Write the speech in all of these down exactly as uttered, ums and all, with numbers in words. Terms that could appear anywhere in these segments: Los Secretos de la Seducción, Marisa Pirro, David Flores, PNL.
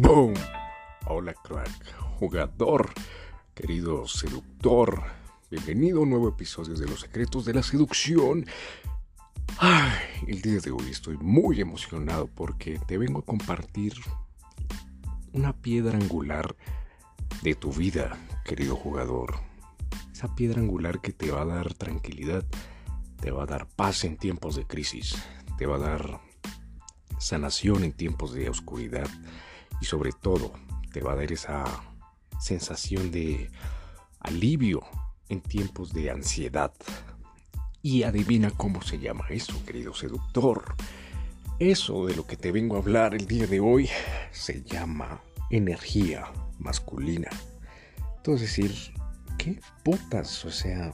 ¡Boom! Hola crack, jugador, querido seductor. Bienvenido a un nuevo episodio de Los Secretos de la Seducción. Ay, el día de hoy estoy muy emocionado porque te vengo a compartir una piedra angular de tu vida, querido jugador. Esa piedra angular que te va a dar tranquilidad, te va a dar paz en tiempos de crisis, te va a dar sanación en tiempos de oscuridad y sobre todo te va a dar esa sensación de alivio en tiempos de ansiedad. Y adivina cómo se llama eso, querido seductor. Eso de lo que te vengo a hablar el día de hoy se llama energía masculina. Entonces decir, ¿qué putas? O sea,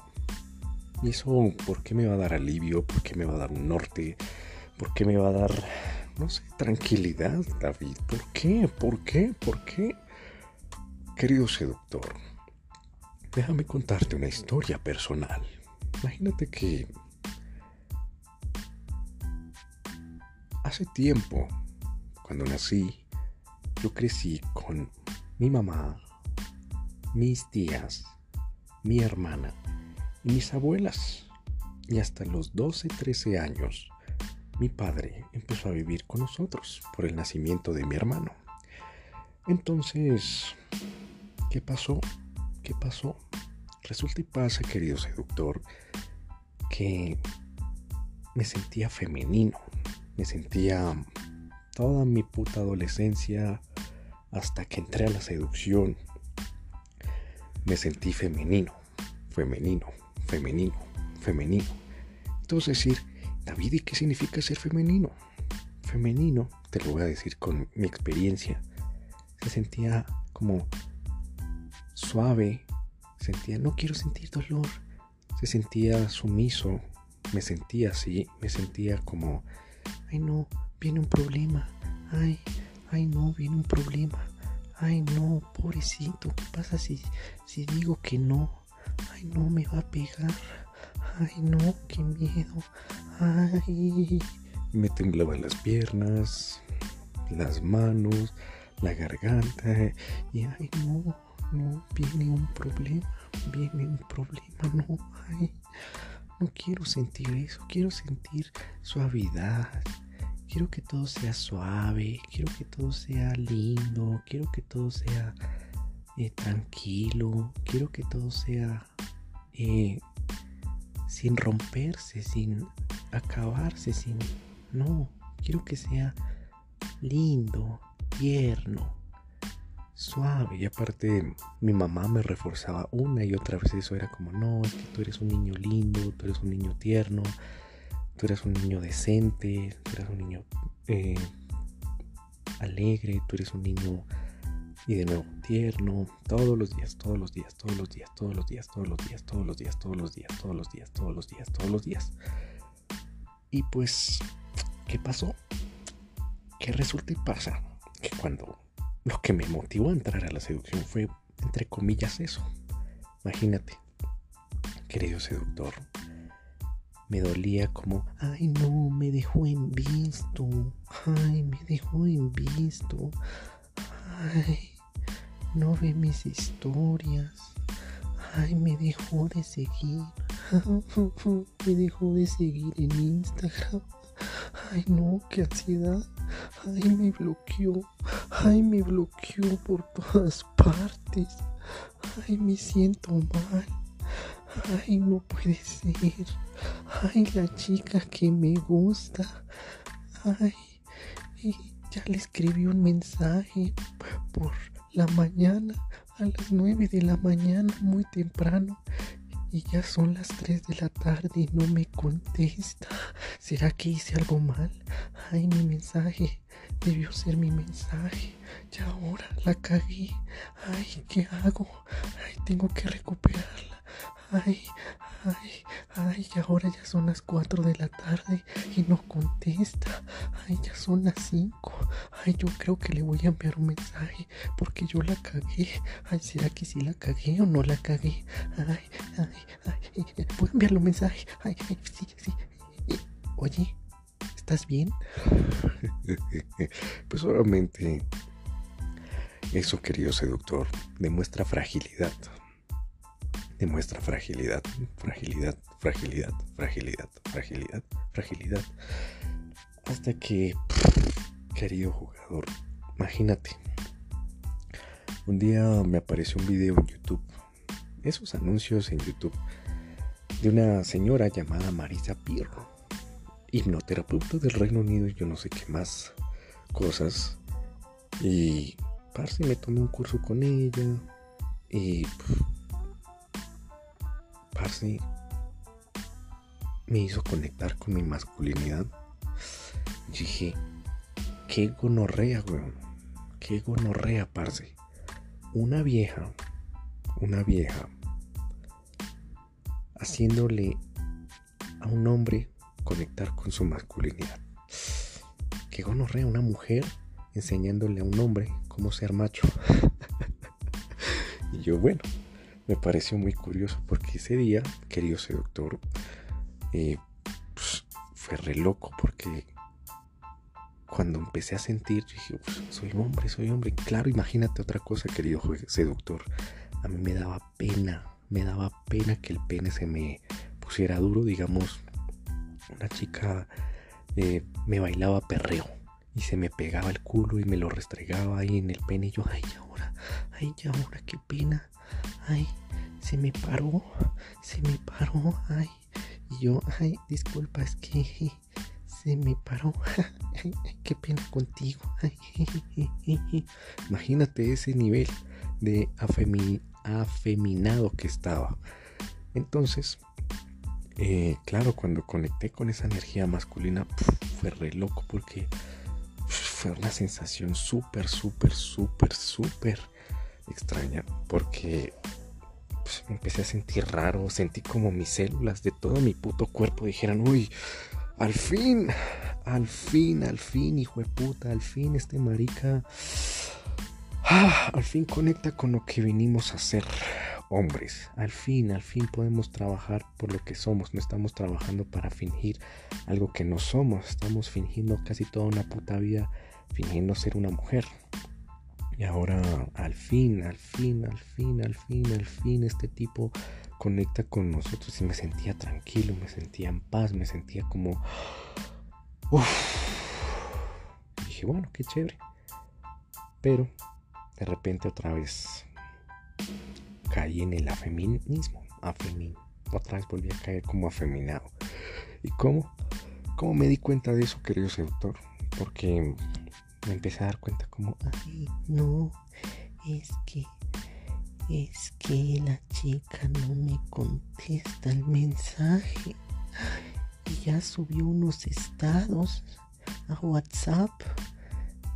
¿eso por qué me va a dar alivio? ¿Por qué me va a dar un norte? ¿Por qué me va a dar, no sé, tranquilidad, David? ¿Por qué? ¿Por qué? ¿Por qué? Querido seductor, déjame contarte una historia personal. Imagínate que hace tiempo, cuando nací, yo crecí con mi mamá, mis tías, mi hermana y mis abuelas. Y hasta los doce, trece años, mi padre empezó a vivir con nosotros por el nacimiento de mi hermano. Entonces, ¿qué pasó? ¿Qué pasó? Resulta y pasa, querido seductor, que me sentía femenino. Me sentía toda mi puta adolescencia hasta que entré a la seducción. Me sentí femenino, femenino, femenino, femenino. Entonces decir, David, ¿y qué significa ser femenino? Femenino, te lo voy a decir con mi experiencia. Se sentía como suave, sentía no quiero sentir dolor, se sentía sumiso, me sentía así, me sentía como... Ay no, viene un problema. Ay, ay no, viene un problema. Ay no, pobrecito, ¿qué pasa si, si digo que no? Ay no, me va a pegar. Ay no, qué miedo. Ay. Me temblaban las piernas, las manos, la garganta. Y ay no, no, viene un problema. Viene un problema, no, ay. No quiero sentir eso, quiero sentir suavidad, quiero que todo sea suave, quiero que todo sea lindo, quiero que todo sea eh, tranquilo, quiero que todo sea eh, sin romperse, sin acabarse, sin... No, quiero que sea lindo, tierno, suave. Y aparte mi mamá me reforzaba una y otra vez eso, era como, no, es que tú eres un niño lindo, tú eres un niño tierno, tú eres un niño decente, tú eres un niño eh, alegre, tú eres un niño, y de nuevo, tierno, todos los días, todos los días, todos los días, todos los días, todos los días, todos los días, todos los días, todos los días, todos los días, todos los días. Y pues, ¿qué pasó? ¿Qué resulta y pasa? Que cuando... Lo que me motivó a entrar a la seducción fue, entre comillas, eso. Imagínate, querido seductor, me dolía como, ay no, me dejó en visto, ay, me dejó en visto, ay, no ve mis historias, ay, me dejó de seguir, me dejó de seguir en Instagram, ay no, qué ansiedad, ay, me bloqueó. Ay, me bloqueó por todas partes. Ay, me siento mal. Ay, no puede ser. Ay, la chica que me gusta. Ay, y ya le escribí un mensaje por la mañana, a las nueve de la mañana, muy temprano. Y ya son las tres de la tarde y no me contesta. ¿Será que hice algo mal? Ay, mi mensaje. Debió ser mi mensaje. Y ahora la cagué. Ay, ¿qué hago? Ay, tengo que recuperarla. Ay, ay, ay, y ahora ya son las cuatro de la tarde y no contesta. Ay, ya son las cinco. Ay, yo creo que le voy a enviar un mensaje porque yo la cagué. Ay, ¿será que sí la cagué o no la cagué? Ay, ay, ay, ¿puedo enviarle un mensaje? Ay, ay, sí, sí. Oye, ¿estás bien? Pues obviamente Eso, querido seductor, demuestra fragilidad. Demuestra fragilidad, fragilidad, fragilidad, fragilidad, fragilidad, fragilidad. Hasta que, pff, querido jugador, imagínate. Un día me apareció un video en YouTube. Esos anuncios en YouTube. De una señora llamada Marisa Pirro, hipnoterapeuta del Reino Unido y yo no sé qué más cosas. Y, parce, me tomé un curso con ella. Y, pff, parce, me hizo conectar con mi masculinidad. Y dije, qué gonorrea, weón. Qué gonorrea, parce. Una vieja, una vieja. Haciéndole a un hombre conectar con su masculinidad. Qué gonorrea, una mujer enseñándole a un hombre cómo ser macho. Y yo, bueno, me pareció muy curioso porque ese día, querido seductor, eh, pues, fue re loco porque cuando empecé a sentir, yo dije, pues, soy hombre, soy hombre. Claro, imagínate otra cosa, querido seductor. A mí me daba pena. Me daba pena que el pene se me pusiera duro. Digamos, una chica eh, me bailaba perreo y se me pegaba el culo y me lo restregaba ahí en el pene. Y yo, ay, ahora, ay, ahora, qué pena. Ay, se me paró, se me paró, ay. Y yo, ay, disculpa, es que se me paró. Ay, qué pena contigo. Ay, je, je, je. Imagínate ese nivel de afemi afeminado que estaba. Entonces, eh, claro, cuando conecté con esa energía masculina, pff, fue re loco porque pff, fue una sensación súper, súper, súper, súper extraña porque pues, me empecé a sentir raro, sentí como mis células de todo mi puto cuerpo dijeran, uy, al fin, al fin, al fin, hijo de puta, al fin este marica... Ah, al fin conecta con lo que vinimos a hacer, hombres. Al fin, al fin podemos trabajar por lo que somos. No estamos trabajando para fingir algo que no somos. Estamos fingiendo casi toda una puta vida, fingiendo ser una mujer. Y ahora, al fin, al fin, al fin, al fin, al fin, este tipo conecta con nosotros. Y me sentía tranquilo, me sentía en paz, me sentía como... Uf. Y dije, bueno, qué chévere. Pero... de repente otra vez caí en el afeminismo, afemin, otra vez volví a caer como afeminado. ¿Y cómo? ¿Cómo me di cuenta de eso, querido seductor? Porque me empecé a dar cuenta como, ay, no, es que, es que la chica no me contesta el mensaje y ya subió unos estados a WhatsApp.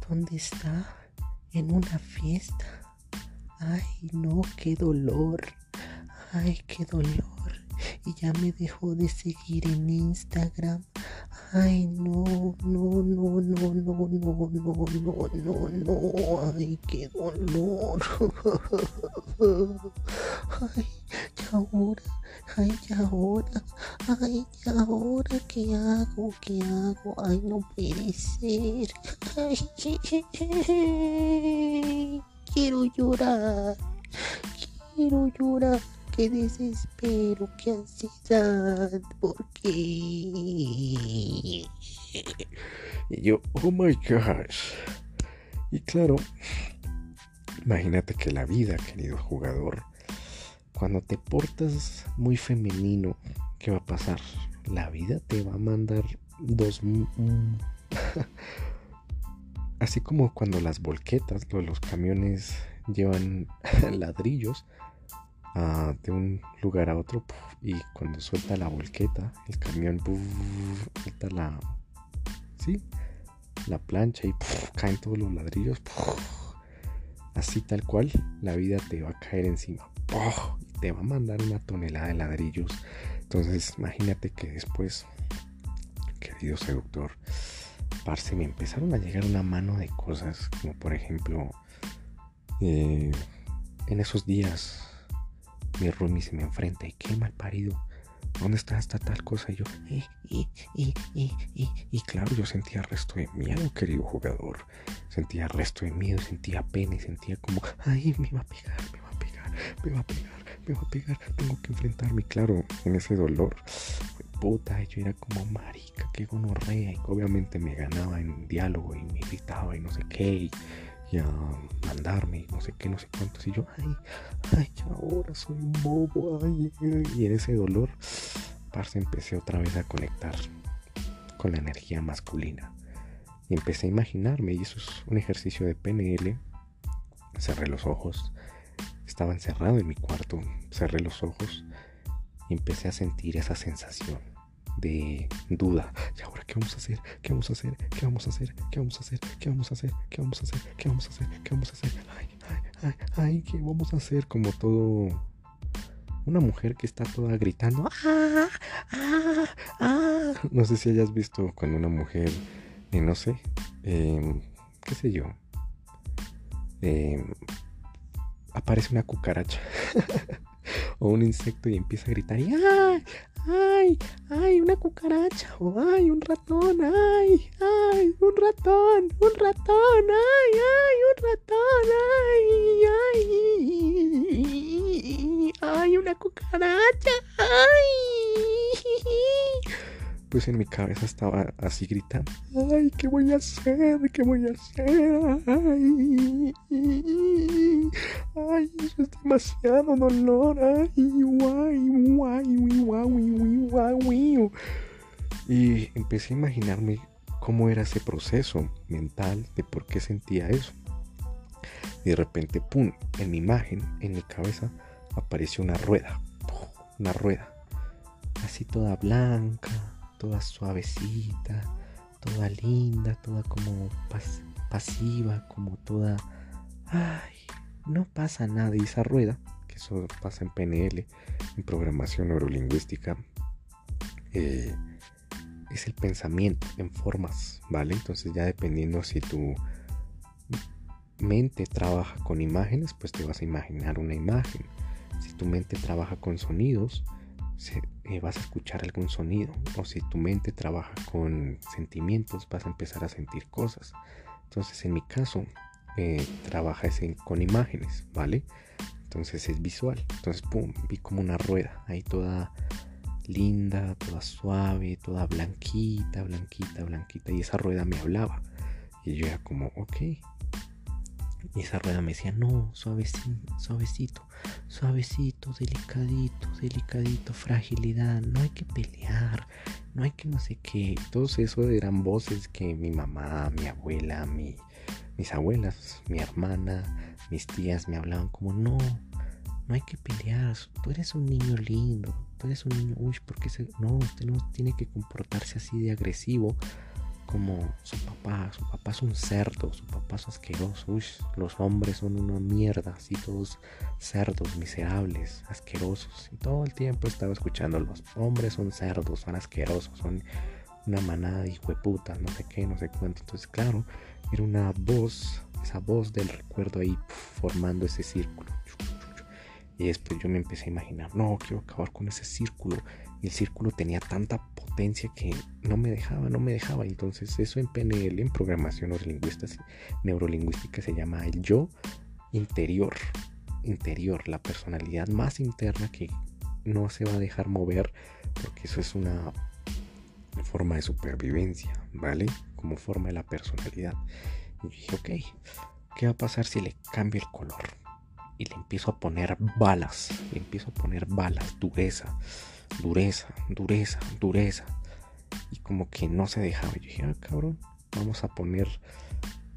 ¿Dónde está? En una fiesta. Ay, no, qué dolor. Ay, qué dolor. Y ya me dejó de seguir en Instagram. Ay, no, no, no, no, no, no, no, no, no, no. Ay, qué dolor. Ay, ¿y ahora? Ay, ¿y ahora? Ay, ¿y ahora qué hago? ¿Qué hago? Ay, no puede ser. Ay, je, je, je. Quiero llorar. Quiero llorar. Qué desespero, qué ansiedad. ¿Por qué? Y yo, oh my gosh. Y claro, imagínate que la vida, querido jugador, cuando te portas muy femenino, ¿qué va a pasar? La vida te va a mandar dos... Así como cuando las volquetas, los, los camiones llevan ladrillos uh, de un lugar a otro y cuando suelta la volqueta, el camión suelta la... ¿sí? La plancha y caen todos los ladrillos. Así tal cual, la vida te va a caer encima. Te va a mandar una tonelada de ladrillos. Entonces imagínate que después, querido seductor, parce, me empezaron a llegar una mano de cosas, como por ejemplo eh, en esos días mi roomie se me enfrenta y qué mal parido, ¿dónde está esta tal cosa? Y yo, eh, eh, eh, eh, eh. Y claro, yo sentía resto de miedo, querido jugador. Sentía resto de miedo, sentía pena y sentía como, ay, me va a pegar, me va a pegar, me va a pegar, me va a pegar, tengo que enfrentarme. Y claro, en ese dolor, puta, yo era como, marica, qué gonorrea. Y obviamente me ganaba en diálogo y me gritaba y no sé qué. Y, y a mandarme, no sé qué, no sé cuántos, y yo, ay, ay, ahora soy un bobo, ay, ay. Y en ese dolor, parce, empecé otra vez a conectar con la energía masculina, y empecé a imaginarme, y eso es un ejercicio de P N L, cerré los ojos, estaba encerrado en mi cuarto, cerré los ojos, y empecé a sentir esa sensación de duda. ¿Y ahora qué vamos a hacer? ¿Qué vamos a hacer? ¿Qué vamos a hacer? ¿Qué vamos a hacer? ¿Qué vamos a hacer? ¿Qué vamos a hacer? ¿Qué vamos a hacer? ¿Qué vamos a hacer? Ay, ay, ay, ay, ¿qué vamos a hacer? Como todo una mujer que está toda gritando. ¡Ah! ¡Ah! ¡Ah! No sé si hayas visto cuando una mujer, eh, no sé, eh, qué sé yo, eh, aparece una cucaracha o un insecto y empieza a gritar y ¡ay! ¡Ay! ¡Ay! ¡Una cucaracha! Oh, ¡ay! ¡Un ratón! ¡Ay! ¡Ay! ¡Un ratón! ¡Un ratón! ¡Ay! ¡Ay! ¡Un ratón! ¡Ay! ¡Ay! ¡Ay! ¡Una cucaracha! ¡Ay! Pues en mi cabeza estaba así gritando. ¡Ay! ¿Qué voy a hacer? ¿Qué voy a hacer? ¡Ay! ¡Ay! ¡Eso es demasiado dolor! ¡Ay! ¡Guay! ¡Guay! ¡Guau! ¡Guau! ¡Guau! Y empecé a imaginarme cómo era ese proceso mental de por qué sentía eso. Y de repente, ¡pum!, en mi imagen, en mi cabeza, apareció una rueda. ¡Pum! Una rueda. Así toda blanca, toda suavecita, toda linda, toda como pas- pasiva, como toda, ay, no pasa nada. Y esa rueda, que eso pasa en P N L, en programación neurolingüística, eh, es el pensamiento en formas, ¿vale? Entonces ya dependiendo si tu mente trabaja con imágenes, pues te vas a imaginar una imagen. Si tu mente trabaja con sonidos, se, eh, vas a escuchar algún sonido, o si tu mente trabaja con sentimientos, vas a empezar a sentir cosas. Entonces en mi caso, eh, trabaja ese, con imágenes, ¿vale? Entonces es visual. Entonces, pum, vi como una rueda ahí toda linda, toda suave, toda blanquita, blanquita, blanquita, y esa rueda me hablaba, y yo era como, ok. Y esa rueda me decía, no, suavecito, suavecito, suavecito, delicadito, delicadito, fragilidad, no hay que pelear, no hay que no sé qué. Todos esos eran voces que mi mamá, mi abuela, mi, mis abuelas, mi hermana, mis tías me hablaban como, no, no hay que pelear, tú eres un niño lindo, tú eres un niño, uy, porque se, no, usted no tiene que comportarse así de agresivo como su papá, su papá es un cerdo, su papá es asqueroso, uy, los hombres son una mierda, así todos cerdos, miserables, asquerosos, y todo el tiempo estaba escuchando, los hombres son cerdos, son asquerosos, son una manada de hijueputas, no sé qué, no sé cuánto. Entonces claro, era una voz, esa voz del recuerdo ahí formando ese círculo, y después yo me empecé a imaginar, no, quiero acabar con ese círculo. Y el círculo tenía tanta potencia que no me dejaba, no me dejaba. Entonces eso en P N L, en programación neurolingüística, se llama el yo interior. Interior, la personalidad más interna que no se va a dejar mover, porque eso es una forma de supervivencia, ¿vale? Como forma de la personalidad. Y dije, ok, ¿qué va a pasar si le cambio el color? Y le empiezo a poner balas, le empiezo a poner balas, dureza. Dureza, dureza, dureza. Y como que no se dejaba. Yo dije, ah, cabrón, vamos a poner,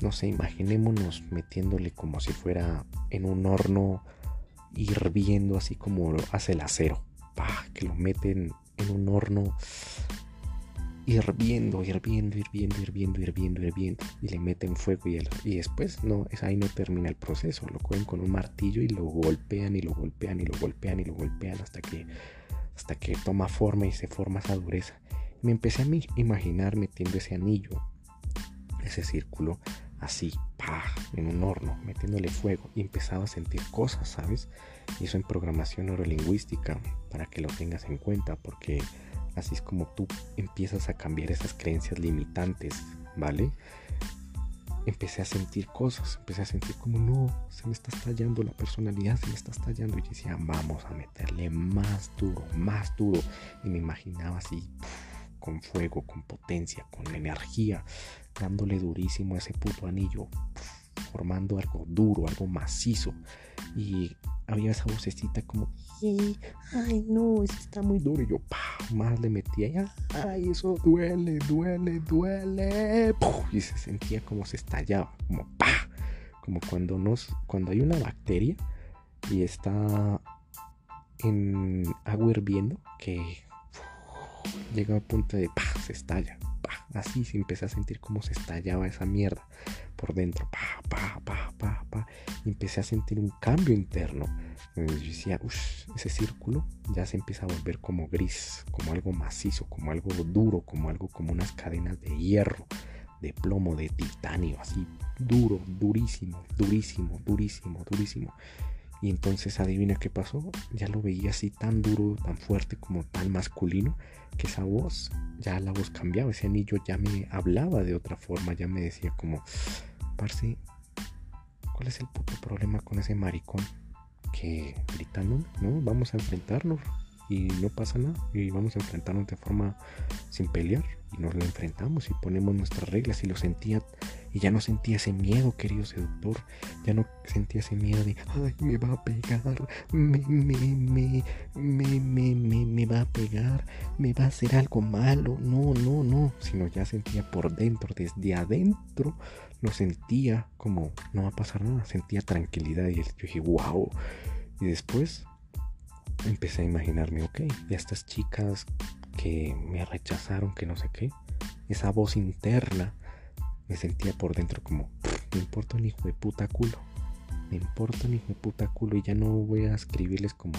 no sé, imaginémonos metiéndole como si fuera en un horno hirviendo, así como hace el acero, ¡pah!, que lo meten en un horno hirviendo, hirviendo, hirviendo, hirviendo, hirviendo, hirviendo, y le meten fuego y, el, y después no, es ahí no termina el proceso, lo cogen con un martillo y lo golpean y lo golpean y lo golpean y lo golpean hasta que hasta que toma forma y se forma esa dureza. Me empecé a imaginar metiendo ese anillo, ese círculo, así, ¡pah!, en un horno, metiéndole fuego, y empezaba a sentir cosas, ¿sabes? Y eso en programación neurolingüística, para que lo tengas en cuenta, porque así es como tú empiezas a cambiar esas creencias limitantes, ¿vale? Empecé a sentir cosas, empecé a sentir como, no, se me está estallando la personalidad, se me está estallando, y decía, vamos a meterle más duro, más duro, y me imaginaba así, pff, con fuego, con potencia, con energía, dándole durísimo a ese puto anillo, pff, formando algo duro, algo macizo, y había esa vocecita como, ay no, eso está muy duro, y yo, ¡pah!, más le metía, y, ay, eso duele, duele, duele, ¡puff!, y se sentía como se estallaba, como ¡pah!, como cuando, nos, cuando hay una bacteria y está en agua hirviendo, que ¡puff!, llega a un punto de ¡pah!, se estalla, ¡pah!, así se empecé a sentir como se estallaba esa mierda por dentro, ¡pah!, ¡pah!, ¡pah!, ¡pah!, ¡pah!, y empecé a sentir un cambio interno. Yo decía, uff, ese círculo ya se empieza a volver como gris, como algo macizo, como algo duro, como algo como unas cadenas de hierro, de plomo, de titanio, así duro, durísimo, durísimo, durísimo, durísimo. Y entonces, adivina qué pasó, ya lo veía así tan duro, tan fuerte, como tan masculino, que esa voz, ya la voz cambiaba, ese anillo ya me hablaba de otra forma, ya me decía como, parce, ¿cuál es el puto problema con ese maricón? Que gritando, no, vamos a enfrentarnos y no pasa nada, y vamos a enfrentarnos de forma sin pelear, y nos lo enfrentamos y ponemos nuestras reglas, y lo sentía, y ya no sentía ese miedo, querido seductor, ya no sentía ese miedo de, ay, me va a pegar, me, me, me, me, me, me, me va a pegar, me va a hacer algo malo, no, no, no, sino ya sentía por dentro, desde adentro, lo sentía como, no va a pasar nada, sentía tranquilidad, y yo dije, wow, y después empecé a imaginarme, ok, y a estas chicas que me rechazaron, que no sé qué, esa voz interna me sentía por dentro como, me importa un hijo de puta culo, me importa un hijo de puta culo, y ya no voy a escribirles como,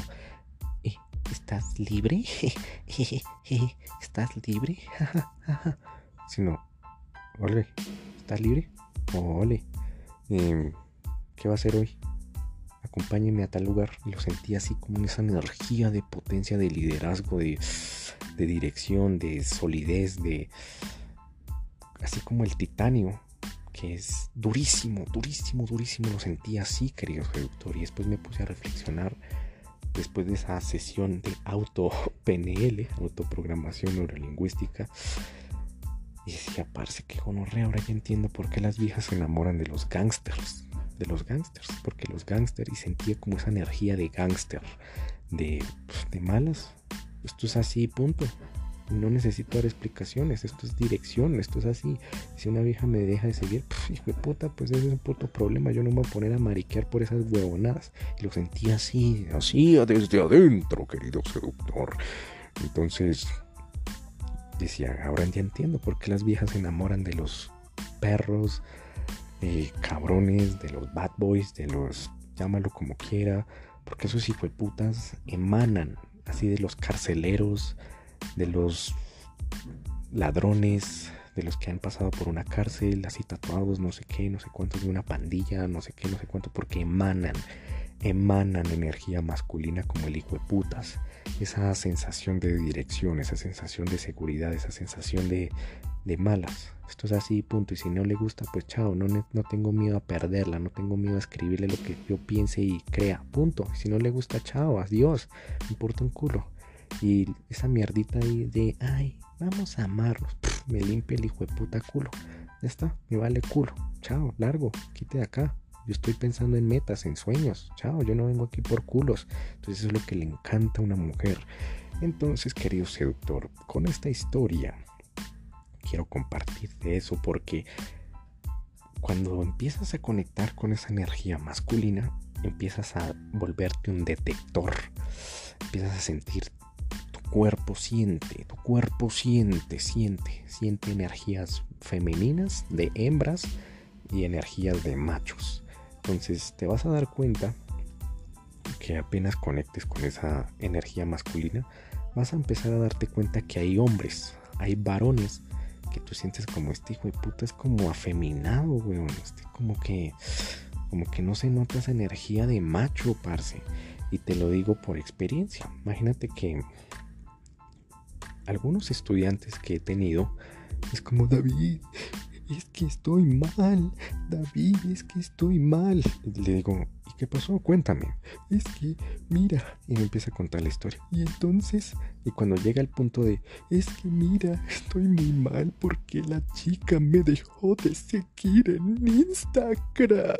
eh, ¿estás libre? ¿Estás libre? Sino, ole, ¿estás libre? Ole, eh, ¿qué va a hacer hoy? Acompáñenme a tal lugar. Y lo sentí así como esa energía de potencia, de liderazgo, de, de dirección, de solidez, de así como el titanio, que es durísimo, durísimo, durísimo. Lo sentí así, querido seductor. Y después me puse a reflexionar, después de esa sesión de auto P N L, autoprogramación neurolingüística, y decía, parce, que gonorrea, ahora ya entiendo por qué las viejas se enamoran de los gángsters, de los gángsters, porque los gángsters, y sentía como esa energía de gángster, de, de malas, esto es así, punto, no necesito dar explicaciones, esto es dirección, esto es así, si una vieja me deja de seguir, pff, hijo de puta, pues ese es un puto problema, yo no me voy a poner a mariquear por esas huevonadas, y lo sentía así, así, desde adentro, querido seductor. Entonces decía, ahora ya entiendo por qué las viejas se enamoran de los perros, eh, cabrones, de los bad boys, de los, llámalo como quiera, porque esos hijueputas emanan así de los carceleros, de los ladrones, de los que han pasado por una cárcel, así tatuados, no sé qué, no sé cuántos, de una pandilla, no sé qué, no sé cuánto, porque emanan, emanan energía masculina como el hijueputas. Esa sensación de dirección, esa sensación de seguridad, esa sensación de, de malas. Esto es así, punto. Y si no le gusta, pues chao, no, no tengo miedo a perderla, no tengo miedo a escribirle lo que yo piense y crea, punto. Y si no le gusta, chao, adiós, me importa un culo. Y esa mierdita ahí de, ay, vamos a amarlos, pff, me limpia el hijo de puta culo. Ya está, me vale culo, chao, largo, quite de acá. Yo estoy pensando en metas, en sueños. Chao, yo no vengo aquí por culos. Entonces es lo que le encanta a una mujer. Entonces, querido seductor, con esta historia quiero compartirte eso, porque cuando empiezas a conectar con esa energía masculina, empiezas a volverte un detector. Empiezas a sentir, tu cuerpo siente, tu cuerpo siente, siente, siente energías femeninas de hembras y energías de machos. Entonces te vas a dar cuenta que apenas conectes con esa energía masculina, vas a empezar a darte cuenta que hay hombres, hay varones que tú tú sientes como este hijo de puta es como afeminado, weón, este como que, como que no se nota esa energía de macho, parce, y te lo digo por experiencia. Imagínate que algunos estudiantes que he tenido es como, David, es que estoy mal, David, es que estoy mal. Y le digo, ¿y qué pasó? Cuéntame. Es que, mira, y me empieza a contar la historia. Y entonces, y cuando llega el punto de, es que mira, estoy muy mal porque la chica me dejó de seguir en Instagram.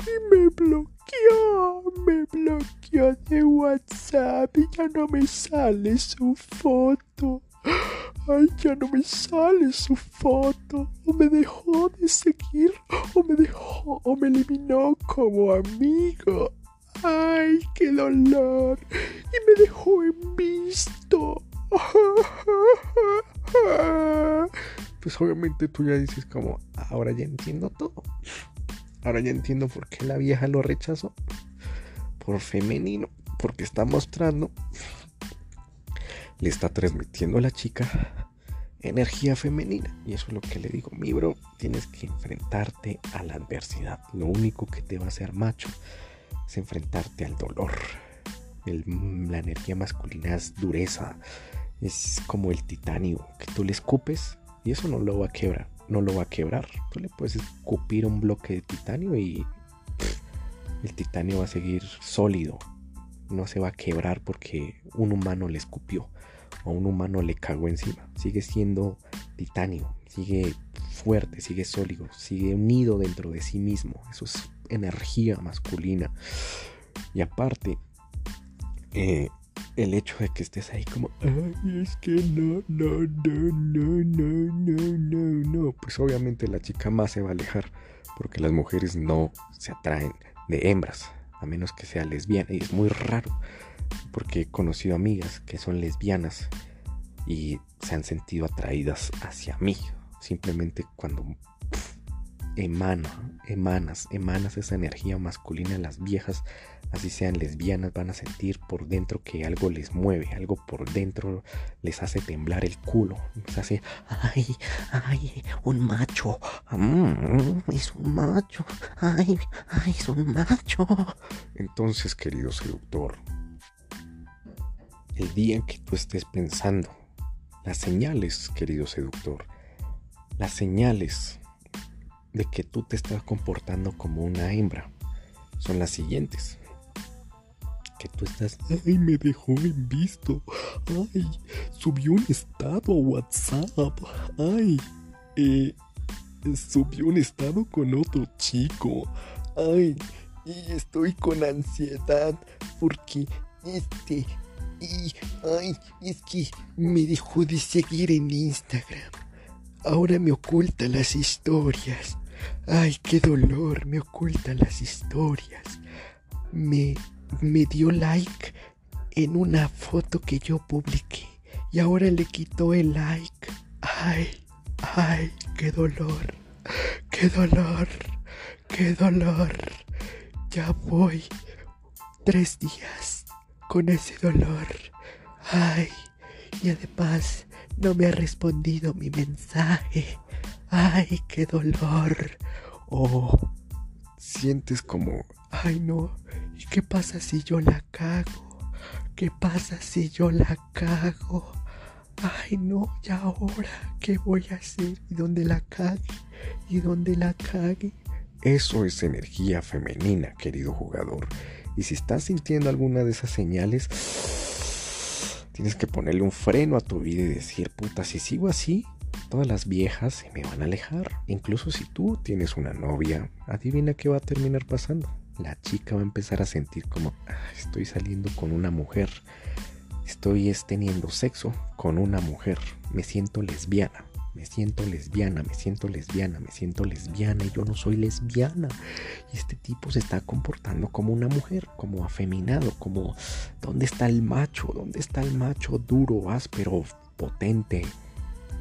Y me bloqueó. Me bloqueó de WhatsApp y ya no me sale su foto. Ay, ya no me sale su foto. O me dejó de seguir, o me dejó, o me eliminó como amigo. Ay, qué dolor. Y me dejó en visto. Pues obviamente tú ya dices como, ahora ya entiendo todo. Ahora ya entiendo por qué la vieja lo rechazó. Por femenino. Porque está mostrando. Le está transmitiendo a la chica energía femenina. Y eso es lo que le digo. Mi bro, tienes que enfrentarte a la adversidad. Lo único que te va a hacer macho es enfrentarte al dolor. El, la energía masculina es dureza. Es como el titanio. Que tú le escupes y eso no lo va a quebrar. No lo va a quebrar. Tú le puedes escupir un bloque de titanio y pff, el titanio va a seguir sólido. No se va a quebrar porque un humano le escupió o un humano le cagó encima. Sigue siendo titanio, sigue fuerte, sigue sólido, sigue unido dentro de sí mismo. Eso es energía masculina. Y aparte, eh, el hecho de que estés ahí como, ay, es que no, no, no, no, no, no, no, no. Pues obviamente la chica más se va a alejar, porque las mujeres no se atraen de hembras, a menos que sea lesbiana. Y es muy raro, porque he conocido amigas que son lesbianas y se han sentido atraídas hacia mí. Simplemente cuando pff, emana, emanas, emanas esa energía masculina en las viejas, así sean lesbianas, van a sentir por dentro que algo les mueve, algo por dentro les hace temblar el culo, les hace, ay, ay, un macho, mm, es un macho, ay, ay, es un macho. Entonces, querido seductor, el día en que tú estés pensando, las señales, querido seductor, las señales de que tú te estás comportando como una hembra son las siguientes. Que tú estás, ay, me dejó en visto, ay, subió un estado a WhatsApp, ay, eh, subió un estado con otro chico, ay, y estoy con ansiedad porque este, y, ay, es que me dejó de seguir en Instagram, ahora me oculta las historias, ay, qué dolor, me oculta las historias, me... me dio like en una foto que yo publiqué y ahora le quitó el like. Ay, ay, qué dolor, qué dolor, qué dolor. Ya voy tres días con ese dolor. Ay, y además no me ha respondido mi mensaje. Ay, qué dolor. Oh, sientes como, ay no, ¿qué pasa si yo la cago? ¿Qué pasa si yo la cago? Ay no, ¿y ahora qué voy a hacer? ¿Y dónde la cague? ¿Y dónde la cague? Eso es energía femenina, querido jugador. Y si estás sintiendo alguna de esas señales, tienes que ponerle un freno a tu vida y decir, puta, si sigo así, todas las viejas se me van a alejar. Incluso si tú tienes una novia, adivina qué va a terminar pasando. La chica va a empezar a sentir como, ah, estoy saliendo con una mujer, estoy es, teniendo sexo con una mujer, me siento lesbiana, me siento lesbiana, me siento lesbiana, me siento lesbiana y yo no soy lesbiana. Y este tipo se está comportando como una mujer, como afeminado, como, ¿dónde está el macho? ¿Dónde está el macho duro, áspero, potente,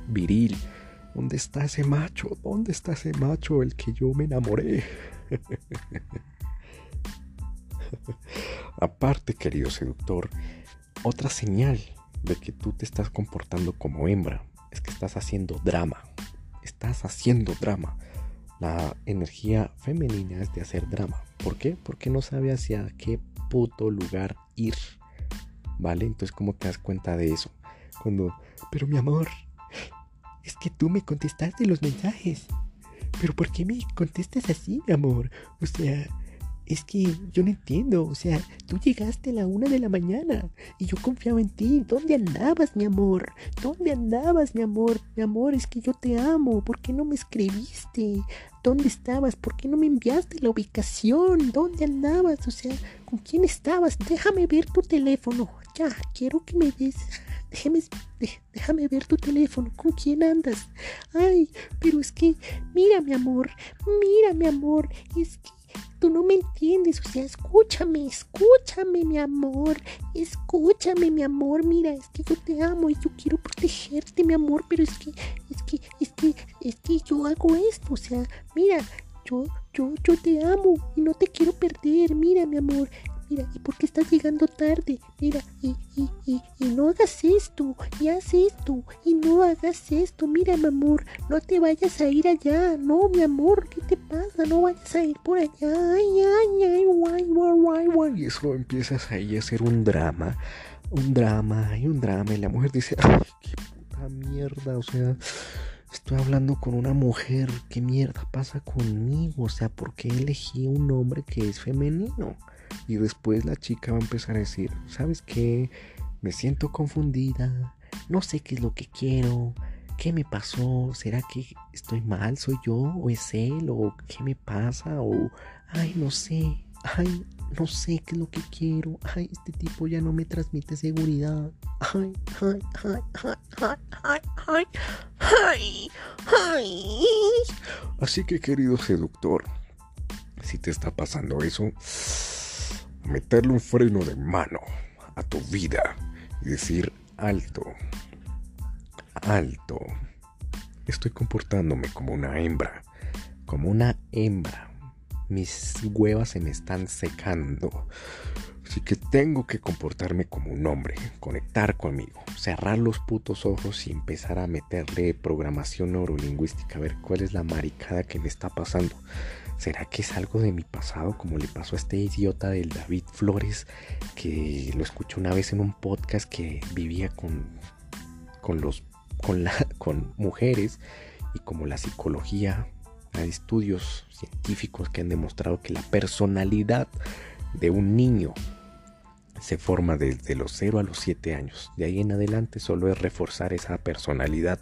viril? ¿Dónde está ese macho? ¿Dónde está ese macho, el que yo me enamoré? Aparte, querido seductor, otra señal de que tú te estás comportando como hembra es que estás haciendo drama. Estás haciendo drama. La energía femenina es de hacer drama. ¿Por qué? Porque no sabe hacia qué puto lugar ir, ¿vale? Entonces, ¿cómo te das cuenta de eso? Cuando, pero mi amor, es que tú me contestaste los mensajes. Pero ¿por qué me contestas así, mi amor? O sea, es que yo no entiendo. O sea, tú llegaste a la una de la mañana y yo confiaba en ti. ¿Dónde andabas, mi amor? ¿Dónde andabas, mi amor? Mi amor, es que yo te amo. ¿Por qué no me escribiste? ¿Dónde estabas? ¿Por qué no me enviaste la ubicación? ¿Dónde andabas? O sea, ¿con quién estabas? Déjame ver tu teléfono. Ya, quiero que me des... Déjame, déjame ver tu teléfono, ¿con quién andas? Ay, pero es que, mira mi amor, mira mi amor, es que tú no me entiendes, o sea, escúchame, escúchame mi amor, escúchame mi amor, mira, es que yo te amo y yo quiero protegerte mi amor, pero es que, es que, es que, es que yo hago esto, o sea, mira, yo, yo, yo te amo y no te quiero perder, mira mi amor. Mira, ¿y por qué estás llegando tarde? Mira, y, y, y, y no hagas esto, y haz esto, y no hagas esto. Mira, mi amor, no te vayas a ir allá. No, mi amor, ¿qué te pasa? No vayas a ir por allá. Ay, ay, ay, guay, guay, guay, guay. Y eso empiezas ahí a hacer un drama, un drama, y un drama. Y la mujer dice, ay, qué puta mierda, o sea... Estoy hablando con una mujer, ¿qué mierda pasa conmigo? O sea, ¿por qué elegí un hombre que es femenino? Y después la chica va a empezar a decir, ¿sabes qué? Me siento confundida, no sé qué es lo que quiero, ¿qué me pasó? ¿Será que estoy mal? ¿Soy yo? ¿O es él? ¿O qué me pasa? O, ay, no sé, ay, no sé qué es lo que quiero, ay, este tipo ya no me transmite seguridad, ay, ay, ay, ay, ay, ay, ay, ay, ay. Así que, querido seductor, si te está pasando eso, meterle un freno de mano a tu vida y decir, alto, alto, estoy comportándome como una hembra, como una hembra. Mis huevas se me están secando. Así que tengo que comportarme como un hombre. Conectar conmigo. Cerrar los putos ojos y empezar a meterle programación neurolingüística. A ver cuál es la maricada que me está pasando. ¿Será que es algo de mi pasado? Como le pasó a este idiota del David Flores. Que lo escuché una vez en un podcast que vivía con, con, los, con, la, con mujeres. Y como la psicología... Hay estudios científicos que han demostrado que la personalidad de un niño se forma desde los cero a los siete años. De ahí en adelante solo es reforzar esa personalidad.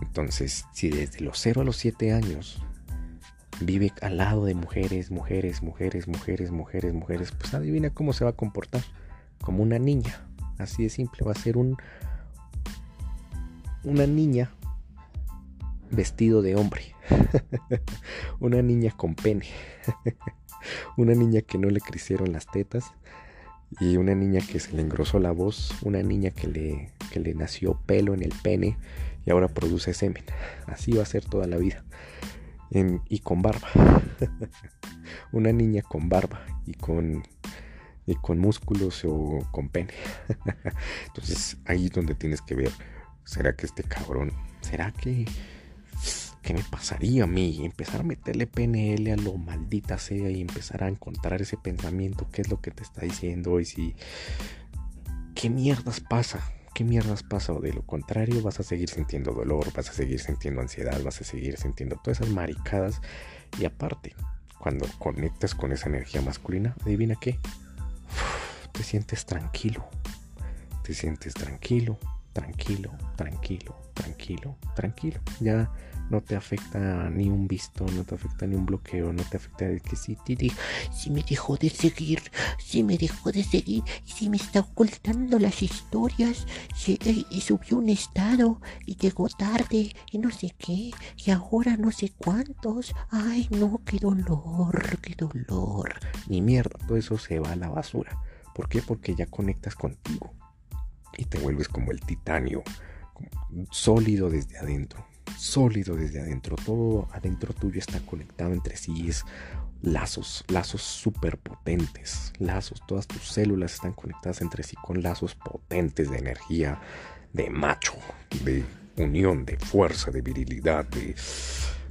Entonces, si desde los cero a los siete años vive al lado de mujeres, mujeres, mujeres, mujeres, mujeres, mujeres, pues adivina cómo se va a comportar. Como una niña. Así de simple. Va a ser un una niña vestido de hombre. Una niña con pene. Una niña que no le crecieron las tetas. Y una niña que se le engrosó la voz. Una niña que le, que le nació pelo en el pene. Y ahora produce semen. Así va a ser toda la vida. En, y con barba. Una niña con barba. Y con, y con músculos o con pene. Entonces ahí es donde tienes que ver. ¿Será que este cabrón? ¿Será que... ¿Qué me pasaría a mí? Empezar a meterle P N L a lo maldita sea y empezar a encontrar ese pensamiento. ¿Qué es lo que te está diciendo? Y si... ¿Qué mierdas pasa? ¿Qué mierdas pasa? O de lo contrario vas a seguir sintiendo dolor, vas a seguir sintiendo ansiedad, vas a seguir sintiendo todas esas maricadas. Y aparte, cuando conectas con esa energía masculina, adivina qué. Uf, te sientes tranquilo. Te sientes tranquilo. Tranquilo, tranquilo, tranquilo, tranquilo. Ya no te afecta ni un visto, no te afecta ni un bloqueo, no te afecta de que si, te de, si me dejó de seguir, si me dejó de seguir, si me está ocultando las historias, si, y, y subió un estado y llegó tarde y no sé qué, y ahora no sé cuántos. Ay, no, qué dolor, qué dolor. Ni mierda, todo eso se va a la basura. ¿Por qué? Porque ya conectas contigo. Y te vuelves como el titanio, como sólido desde adentro, sólido desde adentro, todo adentro tuyo está conectado entre sí, es lazos, lazos súper potentes, lazos, todas tus células están conectadas entre sí con lazos potentes de energía, de macho, de unión, de fuerza, de virilidad, de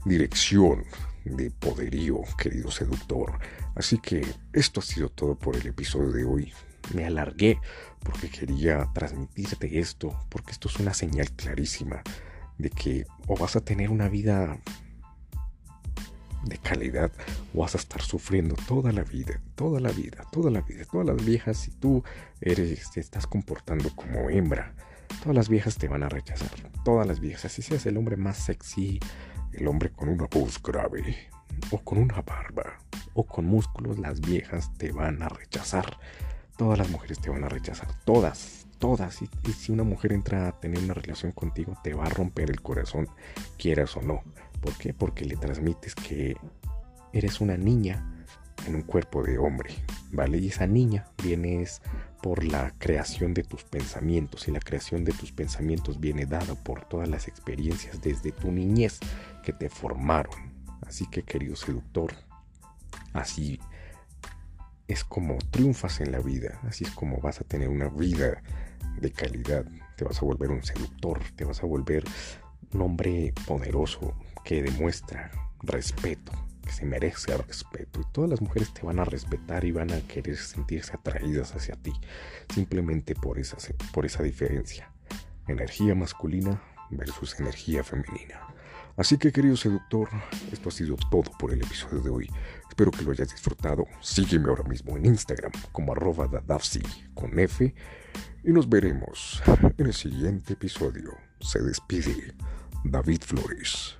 dirección, de poderío, querido seductor. Así que esto ha sido todo por el episodio de hoy. Me alargué porque quería transmitirte esto, porque esto es una señal clarísima de que o vas a tener una vida de calidad o vas a estar sufriendo toda la vida, toda la vida, toda la vida. Todas las viejas, si tú eres, te estás comportando como hembra, todas las viejas te van a rechazar, todas las viejas, así seas el hombre más sexy, el hombre con una voz grave o con una barba o con músculos, las viejas te van a rechazar. Todas las mujeres te van a rechazar, todas, todas. Y, y si una mujer entra a tener una relación contigo, te va a romper el corazón, quieras o no. ¿Por qué? Porque le transmites que eres una niña en un cuerpo de hombre, ¿vale? Y esa niña viene por la creación de tus pensamientos, y la creación de tus pensamientos viene dada por todas las experiencias desde tu niñez que te formaron. Así que, querido seductor, así es como triunfas en la vida, así es como vas a tener una vida de calidad. Te vas a volver un seductor, te vas a volver un hombre poderoso que demuestra respeto, que se merece respeto. Y todas las mujeres te van a respetar y van a querer sentirse atraídas hacia ti, simplemente por esa, por esa diferencia. Energía masculina versus energía femenina. Así que, querido seductor, esto ha sido todo por el episodio de hoy. Espero que lo hayas disfrutado. Sígueme ahora mismo en Instagram como arroba dadafsi con F y nos veremos en el siguiente episodio. Se despide David Flores.